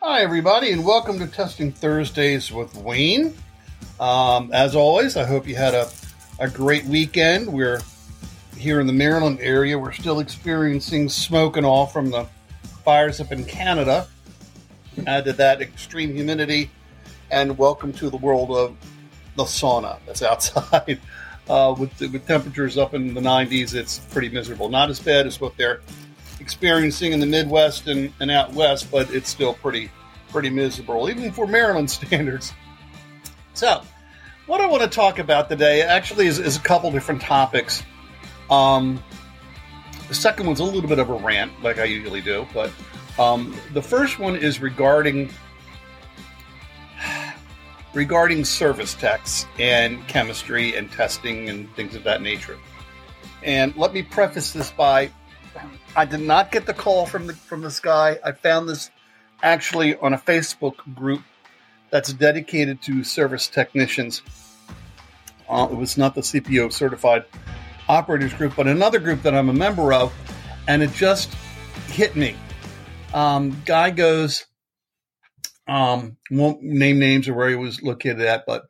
Hi, everybody, and welcome to Testing Thursdays with Wayne. As always, I hope you had a great weekend. We're here in the Maryland area. We're still experiencing smoke and all from the fires up in Canada. Add to that extreme humidity, and welcome to the world of the sauna that's outside. With temperatures up in the 90s, it's pretty miserable. Not as bad as what they're experiencing in the Midwest and out west, but it's still pretty miserable, even for Maryland standards. So, what I want to talk about today actually is a couple different topics. The second one's a little bit of a rant, like I usually do, but the first one is regarding service techs and chemistry and testing and things of that nature. And let me preface this by I did not get the call from this guy. I found this actually on a Facebook group that's dedicated to service technicians. It was not the CPO Certified Operators Group, but another group that I'm a member of, and it just hit me. Guy goes, won't name names or where he was located at, but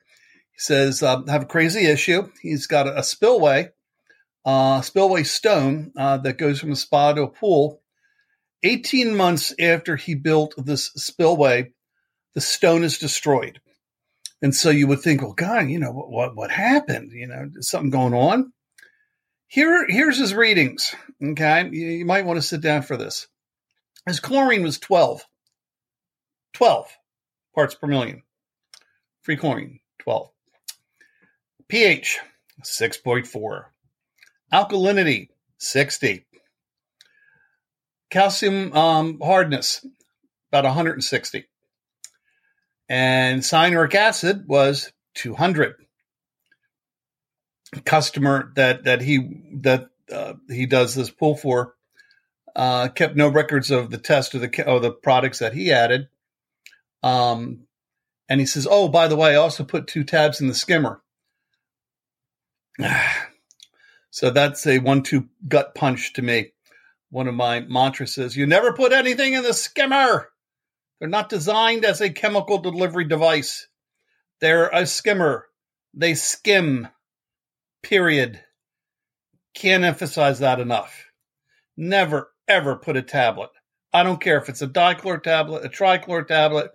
he says, have a crazy issue. He's got a spillway. Spillway stone that goes from a spa to a pool. 18 months after he built this spillway, the stone is destroyed. And so you would think, well, God, you know, what happened? You know, is something going on? Here's his readings, okay? You might want to sit down for this. His chlorine was 12 parts per million. Free chlorine, 12. pH, 6.4. Alkalinity, 60. Calcium hardness, about 160. And cyanuric acid was 200. Customer that he does this pool for kept no records of the test or the products that he added. And he says, oh, by the way, I also put 2 tabs in the skimmer. So that's a 1-2 gut punch to me. One of my mantras is, you never put anything in the skimmer. They're not designed as a chemical delivery device. They're a skimmer. They skim, period. Can't emphasize that enough. Never, ever put a tablet. I don't care if it's a dichlor tablet, a trichlor tablet,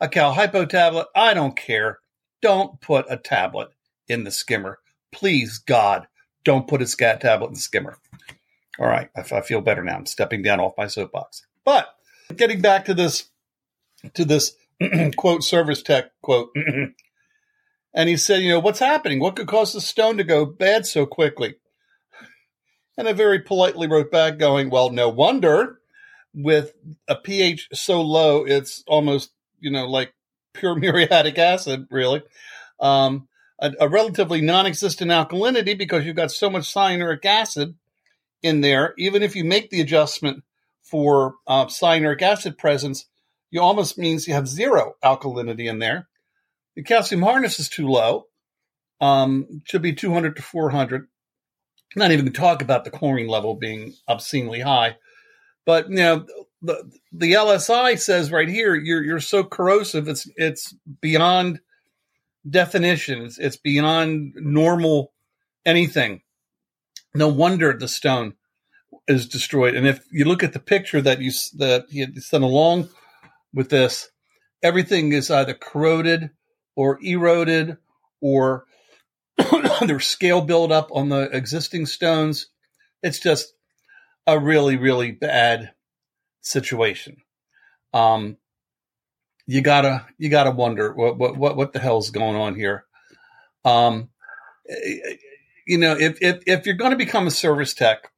a cal hypo tablet. I don't care. Don't put a tablet in the skimmer. Please, God. Don't put a scat tablet in the skimmer. All right. I feel better now. I'm stepping down off my soapbox. But getting back to this quote, service tech quote. And he said, you know, what's happening? What could cause the stone to go bad so quickly? And I very politely wrote back going, well, no wonder with a pH so low, it's almost, you know, like pure muriatic acid, really. A relatively non-existent alkalinity because you've got so much cyanuric acid in there. Even if you make the adjustment for cyanuric acid presence, you almost means you have 0 alkalinity in there. The calcium hardness is too low. Should be 200 to 400. Not even talk about the chlorine level being obscenely high. But, you know, the LSI says right here, you're so corrosive, it's beyond definition. It's beyond normal anything. No wonder the stone is destroyed. And if you look at the picture that he had sent along with this, everything is either corroded or eroded or There's scale buildup on the existing stones. It's just a really, really bad situation. You gotta wonder what the hell's going on here. You know, if you're going to become a service tech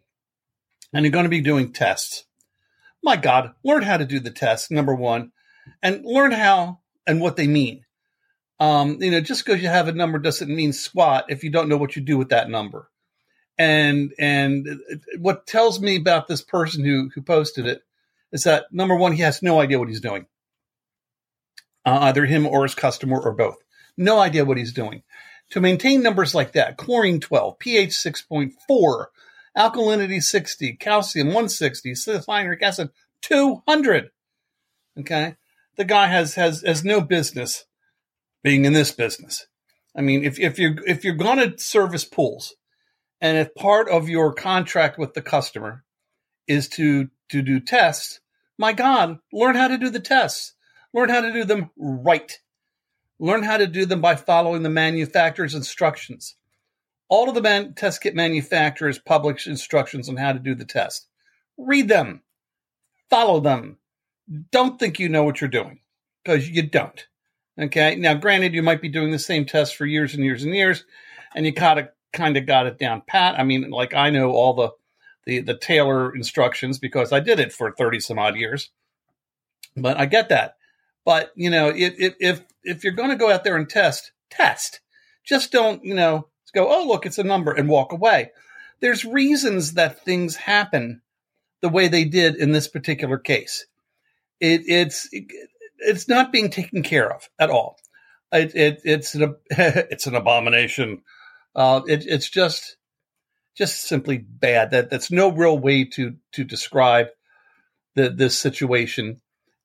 and you're going to be doing tests, my God, learn how to do the tests, number one, and learn how and what they mean. You know, just because you have a number doesn't mean squat if you don't know what you do with that number. And what tells me about this person who posted it is that, number one, he has no idea what he's doing, either him or his customer or both. No idea what he's doing. To maintain numbers like that, chlorine 12, pH 6.4, alkalinity 60, calcium 160, cyanuric acid 200. Okay? The guy has no business being in this business. I mean, if you're going to service pools, and if part of your contract with the customer is to do tests, my God, learn how to do the tests. Learn how to do them right. Learn how to do them by following the manufacturer's instructions. All of the test kit manufacturers publish instructions on how to do the test. Read them. Follow them. Don't think you know what you're doing, because you don't. Okay? Now, granted, you might be doing the same test for years and years and years, and you kind of got it down pat. I mean, like, I know all the Taylor instructions because I did it for 30 some odd years. But I get that. But, you know, if you're going to go out there and test. Just don't, you know, go, oh, look, it's a number, and walk away. There's reasons that things happen the way they did in this particular case. It's not being taken care of at all. It's an abomination. It's just simply bad. That's no real way to describe this situation.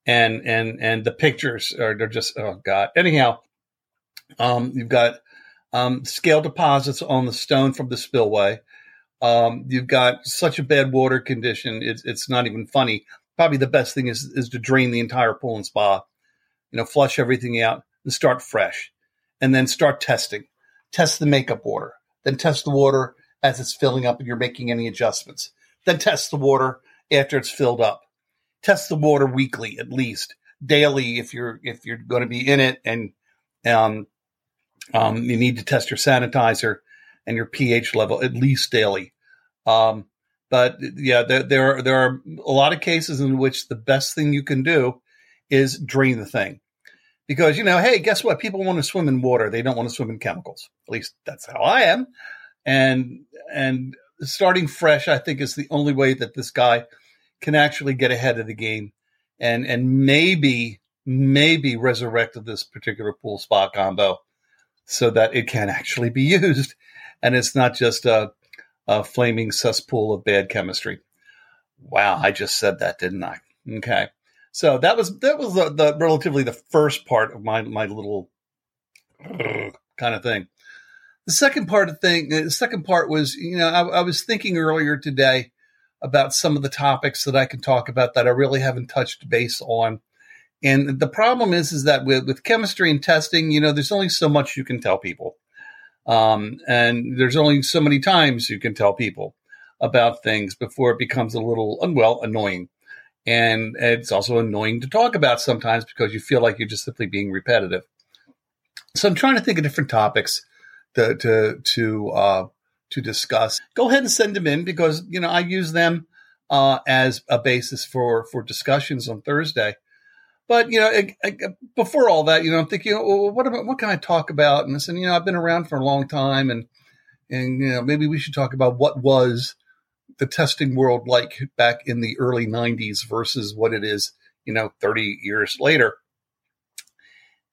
And the pictures they're just, oh God. Anyhow, you've got scale deposits on the stone from the spillway. You've got such a bad water condition. It's not even funny. Probably the best thing is to drain the entire pool and spa, you know, flush everything out and start fresh, and then start testing. Test the makeup water, then test the water as it's filling up and you're making any adjustments. Then test the water after it's filled up. Test the water weekly, at least daily, if you're going to be in it, and you need to test your sanitizer and your pH level at least daily. But yeah, there are a lot of cases in which the best thing you can do is drain the thing, because, you know, hey, guess what? People want to swim in water; they don't want to swim in chemicals. At least that's how I am. And starting fresh, I think, is the only way that this guy can actually get ahead of the game and maybe resurrect this particular pool spa combo so that it can actually be used and it's not just a flaming cesspool of bad chemistry. Wow, I just said that, didn't I? Okay. So that was the relatively the first part of my little kind of thing. The second part was, you know, I was thinking earlier today about some of the topics that I can talk about that I really haven't touched base on. And the problem is that with chemistry and testing, you know, there's only so much you can tell people. And there's only so many times you can tell people about things before it becomes a little, annoying. And it's also annoying to talk about sometimes because you feel like you're just simply being repetitive. So I'm trying to think of different topics to discuss. Go ahead and send them in because, you know, I use them as a basis for discussions on Thursday. But, you know, before all that, you know, I'm thinking, well, what can I talk about? And I said, you know, I've been around for a long time and, you know, maybe we should talk about what was the testing world like back in the early 90s versus what it is, you know, 30 years later.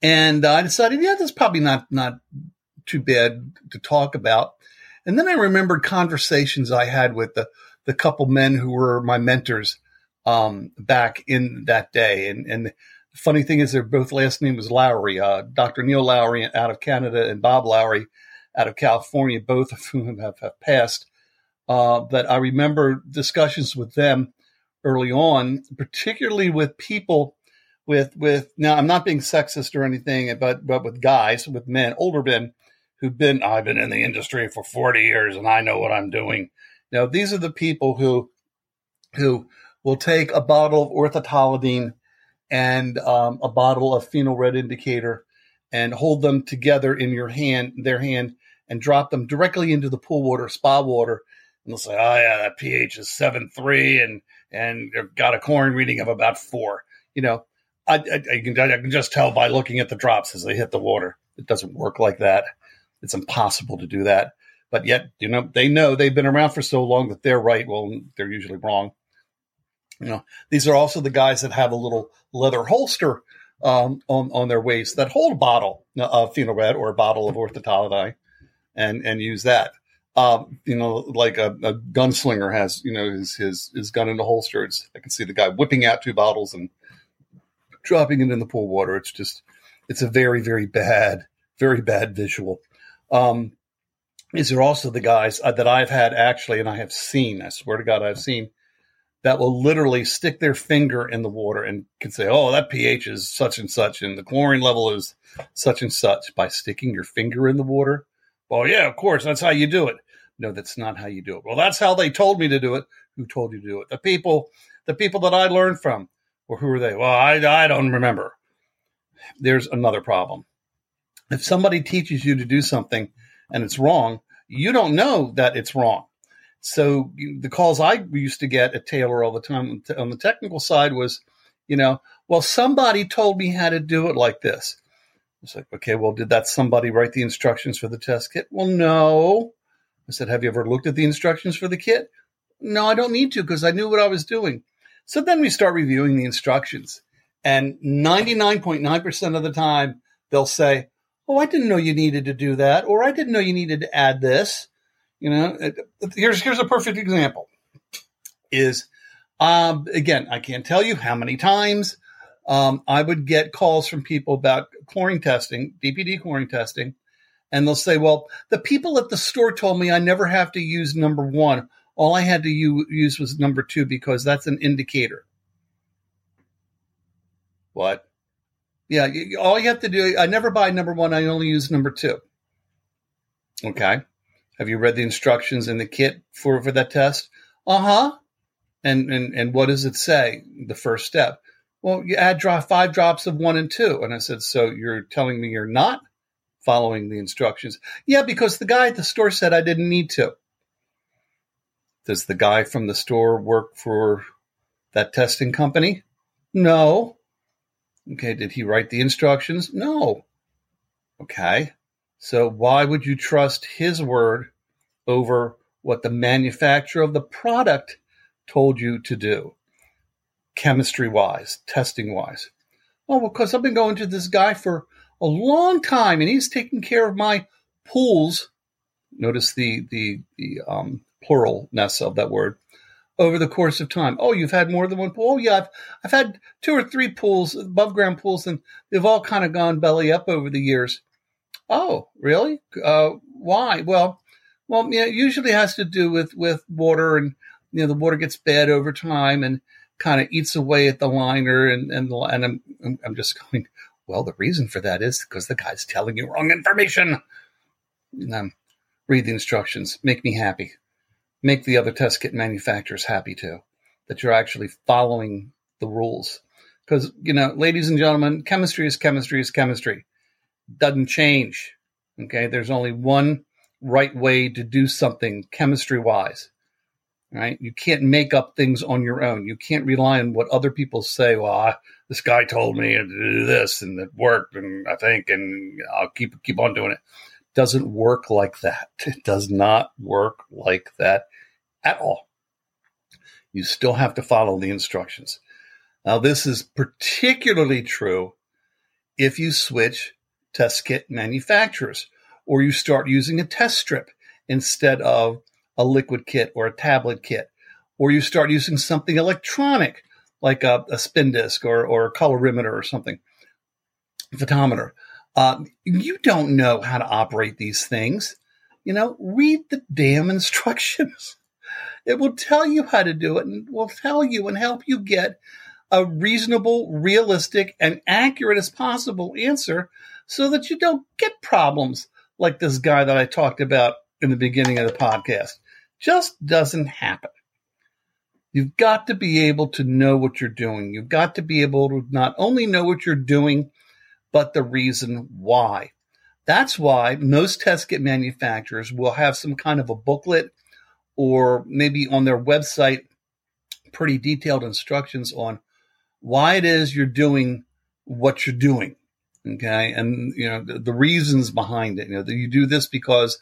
And I decided, yeah, that's probably not too bad to talk about. And then I remembered conversations I had with the couple men who were my mentors back in that day. And the funny thing is their both last name was Lowry, Dr. Neil Lowry out of Canada and Bob Lowry out of California, both of whom have passed. But I remember discussions with them early on, particularly with people now I'm not being sexist or anything, but with guys, with men, older men, who've been, I've been in the industry for 40 years and I know what I'm doing. Now, these are the people who will take a bottle of orthotolidine and a bottle of phenol red indicator and hold them together in your hand, their hand, and drop them directly into the pool water, spa water. And they'll say, oh, yeah, that pH is 7.3 and they've got a chlorine reading of about 4. You know, I can just tell by looking at the drops as they hit the water. It doesn't work like that. It's impossible to do that. But yet, you know they've been around for so long that they're right. Well, they're usually wrong. You know, these are also the guys that have a little leather holster on their waist that hold a bottle of phenol red or a bottle of orthotolidine and use that. You know, like a gunslinger has, you know, his gun in the holster. It's, I can see the guy whipping out 2 bottles and dropping it in the pool water. It's just, it's a very, very bad visual. These are also the guys that I've had actually, and I have seen, I swear to God, I've seen, that will literally stick their finger in the water and can say, oh, that pH is such and such, and the chlorine level is such and such by sticking your finger in the water. Well, yeah, of course, that's how you do it. No, that's not how you do it. Well, that's how they told me to do it. Who told you to do it? The people that I learned from. Well, who are they? Well, I don't remember. There's another problem. If somebody teaches you to do something and it's wrong, you don't know that it's wrong. So the calls I used to get at Taylor all the time on the technical side was, you know, well, somebody told me how to do it like this. It's like, okay, well, did that somebody write the instructions for the test kit? Well, no. I said, have you ever looked at the instructions for the kit? No, I don't need to because I knew what I was doing. So then we start reviewing the instructions. And 99.9% of the time, they'll say, oh, I didn't know you needed to do that, or I didn't know you needed to add this. You know, here's a perfect example is, again, I can't tell you how many times I would get calls from people about chlorine testing, DPD chlorine testing, and they'll say, well, the people at the store told me I never have to use number 1. All I had to use was number 2 because that's an indicator. What? Yeah, all you have to do, I never buy number 1, I only use number 2. Okay. Have you read the instructions in the kit for that test? Uh-huh. And what does it say, the first step? Well, you add 5 drops of 1 and 2. And I said, so you're telling me you're not following the instructions? Yeah, because the guy at the store said I didn't need to. Does the guy from the store work for that testing company? No. Okay, did he write the instructions? No. Okay. So why would you trust his word over what the manufacturer of the product told you to do, chemistry-wise, testing-wise? Oh, well, because I've been going to this guy for a long time, and he's taking care of my pools. Notice the pluralness of that word. Over the course of time. Oh, you've had more than one pool? Oh, yeah, I've had 2 or 3 pools, above-ground pools, and they've all kind of gone belly up over the years. Oh, really? Why? Well, yeah, it usually has to do with water, and you know the water gets bad over time and kind of eats away at the liner. And I'm just going, well, the reason for that is because the guy's telling you wrong information. Read the instructions. Make me happy. Make the other test kit manufacturers happy too, that you're actually following the rules. Because you know, ladies and gentlemen, chemistry is chemistry. Doesn't change. Okay. There's only one right way to do something chemistry wise, right? You can't make up things on your own. You can't rely on what other people say. Well, this guy told me to do this and it worked. And I think, and I'll keep on doing it. Doesn't work like that. It does not work like that at all. You still have to follow the instructions. Now, this is particularly true if you switch test kit manufacturers, or you start using a test strip instead of a liquid kit or a tablet kit, or you start using something electronic like a spin disc or a colorimeter or something, photometer. You don't know how to operate these things. You know, read the damn instructions. It will tell you how to do it and will tell you and help you get a reasonable, realistic, and accurate as possible answer so that you don't get problems like this guy that I talked about in the beginning of the podcast. Just doesn't happen. You've got to be able to know what you're doing. You've got to be able to not only know what you're doing, but the reason why. That's why most test kit manufacturers will have some kind of a booklet or maybe on their website, pretty detailed instructions on why it is you're doing what you're doing. Okay. And, you know, the reasons behind it, you know, that you do this because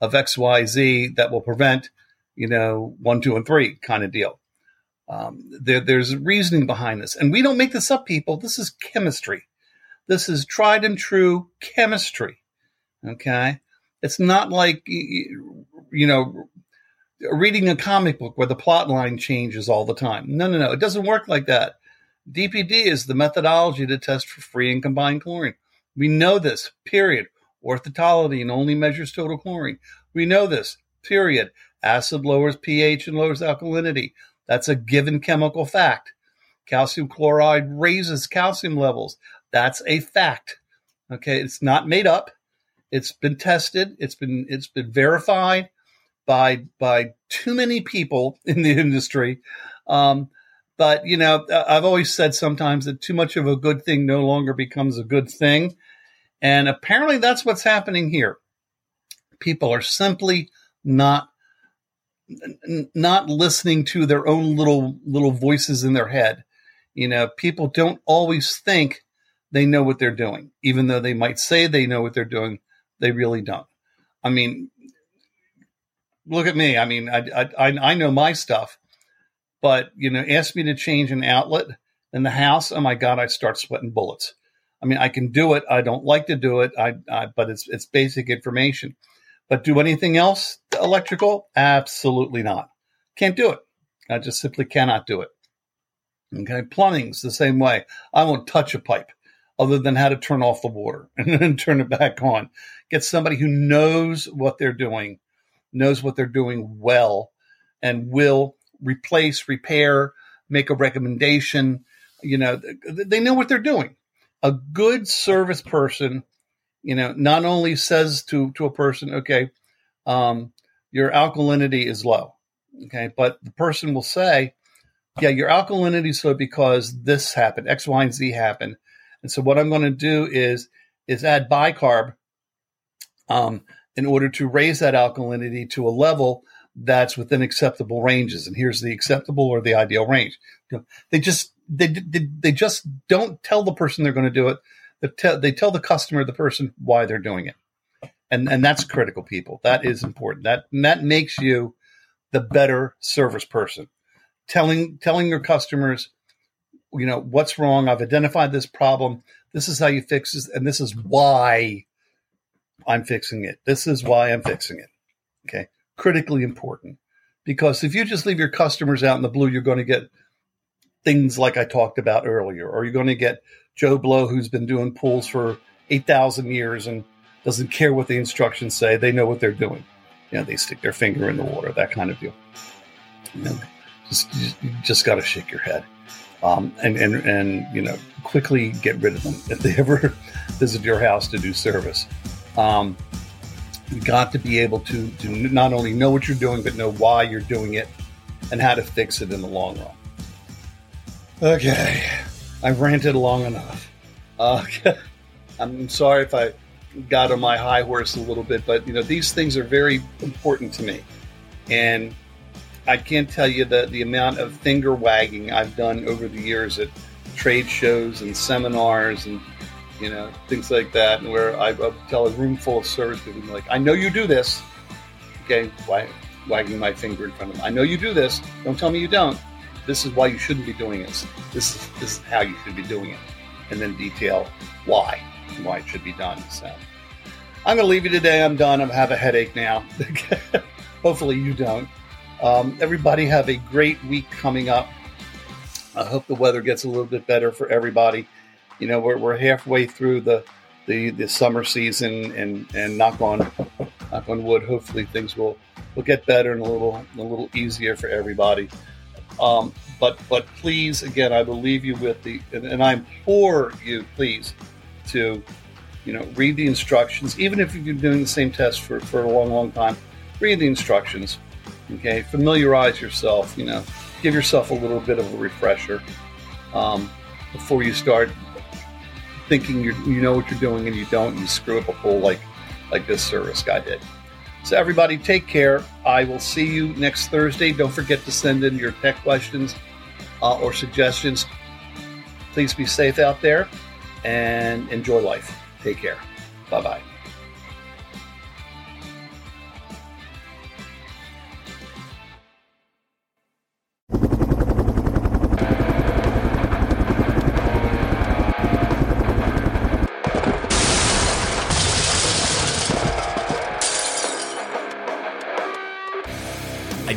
of X, Y, Z that will prevent, you know, 1, 2, and 3 kind of deal. There's reasoning behind this. And we don't make this up, people. This is chemistry. This is tried and true chemistry. Okay. It's not like, you know, reading a comic book where the plot line changes all the time. No. It doesn't work like that. DPD is the methodology to test for free and combined chlorine. We know this, period. Orthotolidine only measures total chlorine. We know this, period. Acid lowers pH and lowers alkalinity. That's a given chemical fact. Calcium chloride raises calcium levels. That's a fact. Okay, it's not made up. It's been tested. It's been verified by too many people in the industry. But, you know, I've always said sometimes that too much of a good thing no longer becomes a good thing. And apparently that's what's happening here. People are simply not listening to their own little voices in their head. You know, people don't always think they know what they're doing, even though they might say they know what they're doing. They really don't. I mean, look at me. I mean, I know my stuff. But, you know, ask me to change an outlet in the house. Oh, my God, I start sweating bullets. I mean, I can do it. I don't like to do it, but it's basic information. But do anything else electrical? Absolutely not. Can't do it. I just simply cannot do it. Okay, plumbing's the same way. I won't touch a pipe other than how to turn off the water and then turn it back on. Get somebody who knows what they're doing well and will replace, repair, make a recommendation. You know, they know what they're doing. A good service person, you know, not only says to a person, okay, your alkalinity is low. Okay. But the person will say, yeah, your alkalinity is low because this happened, X, Y, and Z happened. And so what I'm going to do is add bicarb, in order to raise that alkalinity to a level that's within acceptable ranges, and here's the acceptable or the ideal range. They just don't tell the person they're going to do it. They tell the customer, the person, why they're doing it, and that's critical, people. That is important. That makes you the better service person. Telling your customers, you know, what's wrong. I've identified this problem. This is how you fix this, and this is why I'm fixing it. Okay. Critically important, because if you just leave your customers out in the blue, you're going to get things like I talked about earlier, or you're going to get Joe Blow, who's been doing pools for 8,000 years and doesn't care what the instructions say. They know what they're doing. You know, they stick their finger in the water, that kind of deal. You know, you just got to shake your head and you know, quickly get rid of them if they ever visit your house to do service. You got to be able to not only know what you're doing, but know why you're doing it and how to fix it in the long run. Okay. I've ranted long enough. I'm sorry if I got on my high horse a little bit, but you know, these things are very important to me. And I can't tell you the amount of finger wagging I've done over the years at trade shows and seminars and, you know, things like that, and where I tell a room full of service people, like, I know you do this. Okay, wagging my finger in front of them. I know you do this. Don't tell me you don't. This is why you shouldn't be doing this. This is how you should be doing it. And then detail why it should be done. So I'm going to leave you today. I'm done. I have a headache now. Hopefully you don't. Everybody have a great week coming up. I hope the weather gets a little bit better for everybody. You know, we're halfway through the summer season, and knock on wood, hopefully things will get better and a little easier for everybody. But please, again, I will leave you with I implore you, please, to read the instructions. Even if you've been doing the same test for a long, long time, read the instructions. Okay, familiarize yourself, give yourself a little bit of a refresher before you start thinking you know what you're doing and you don't, you screw up a pool like this service guy did. So everybody, take care. I will see you next Thursday. Don't forget to send in your tech questions or suggestions. Please be safe out there and enjoy life. Take care. Bye-bye. I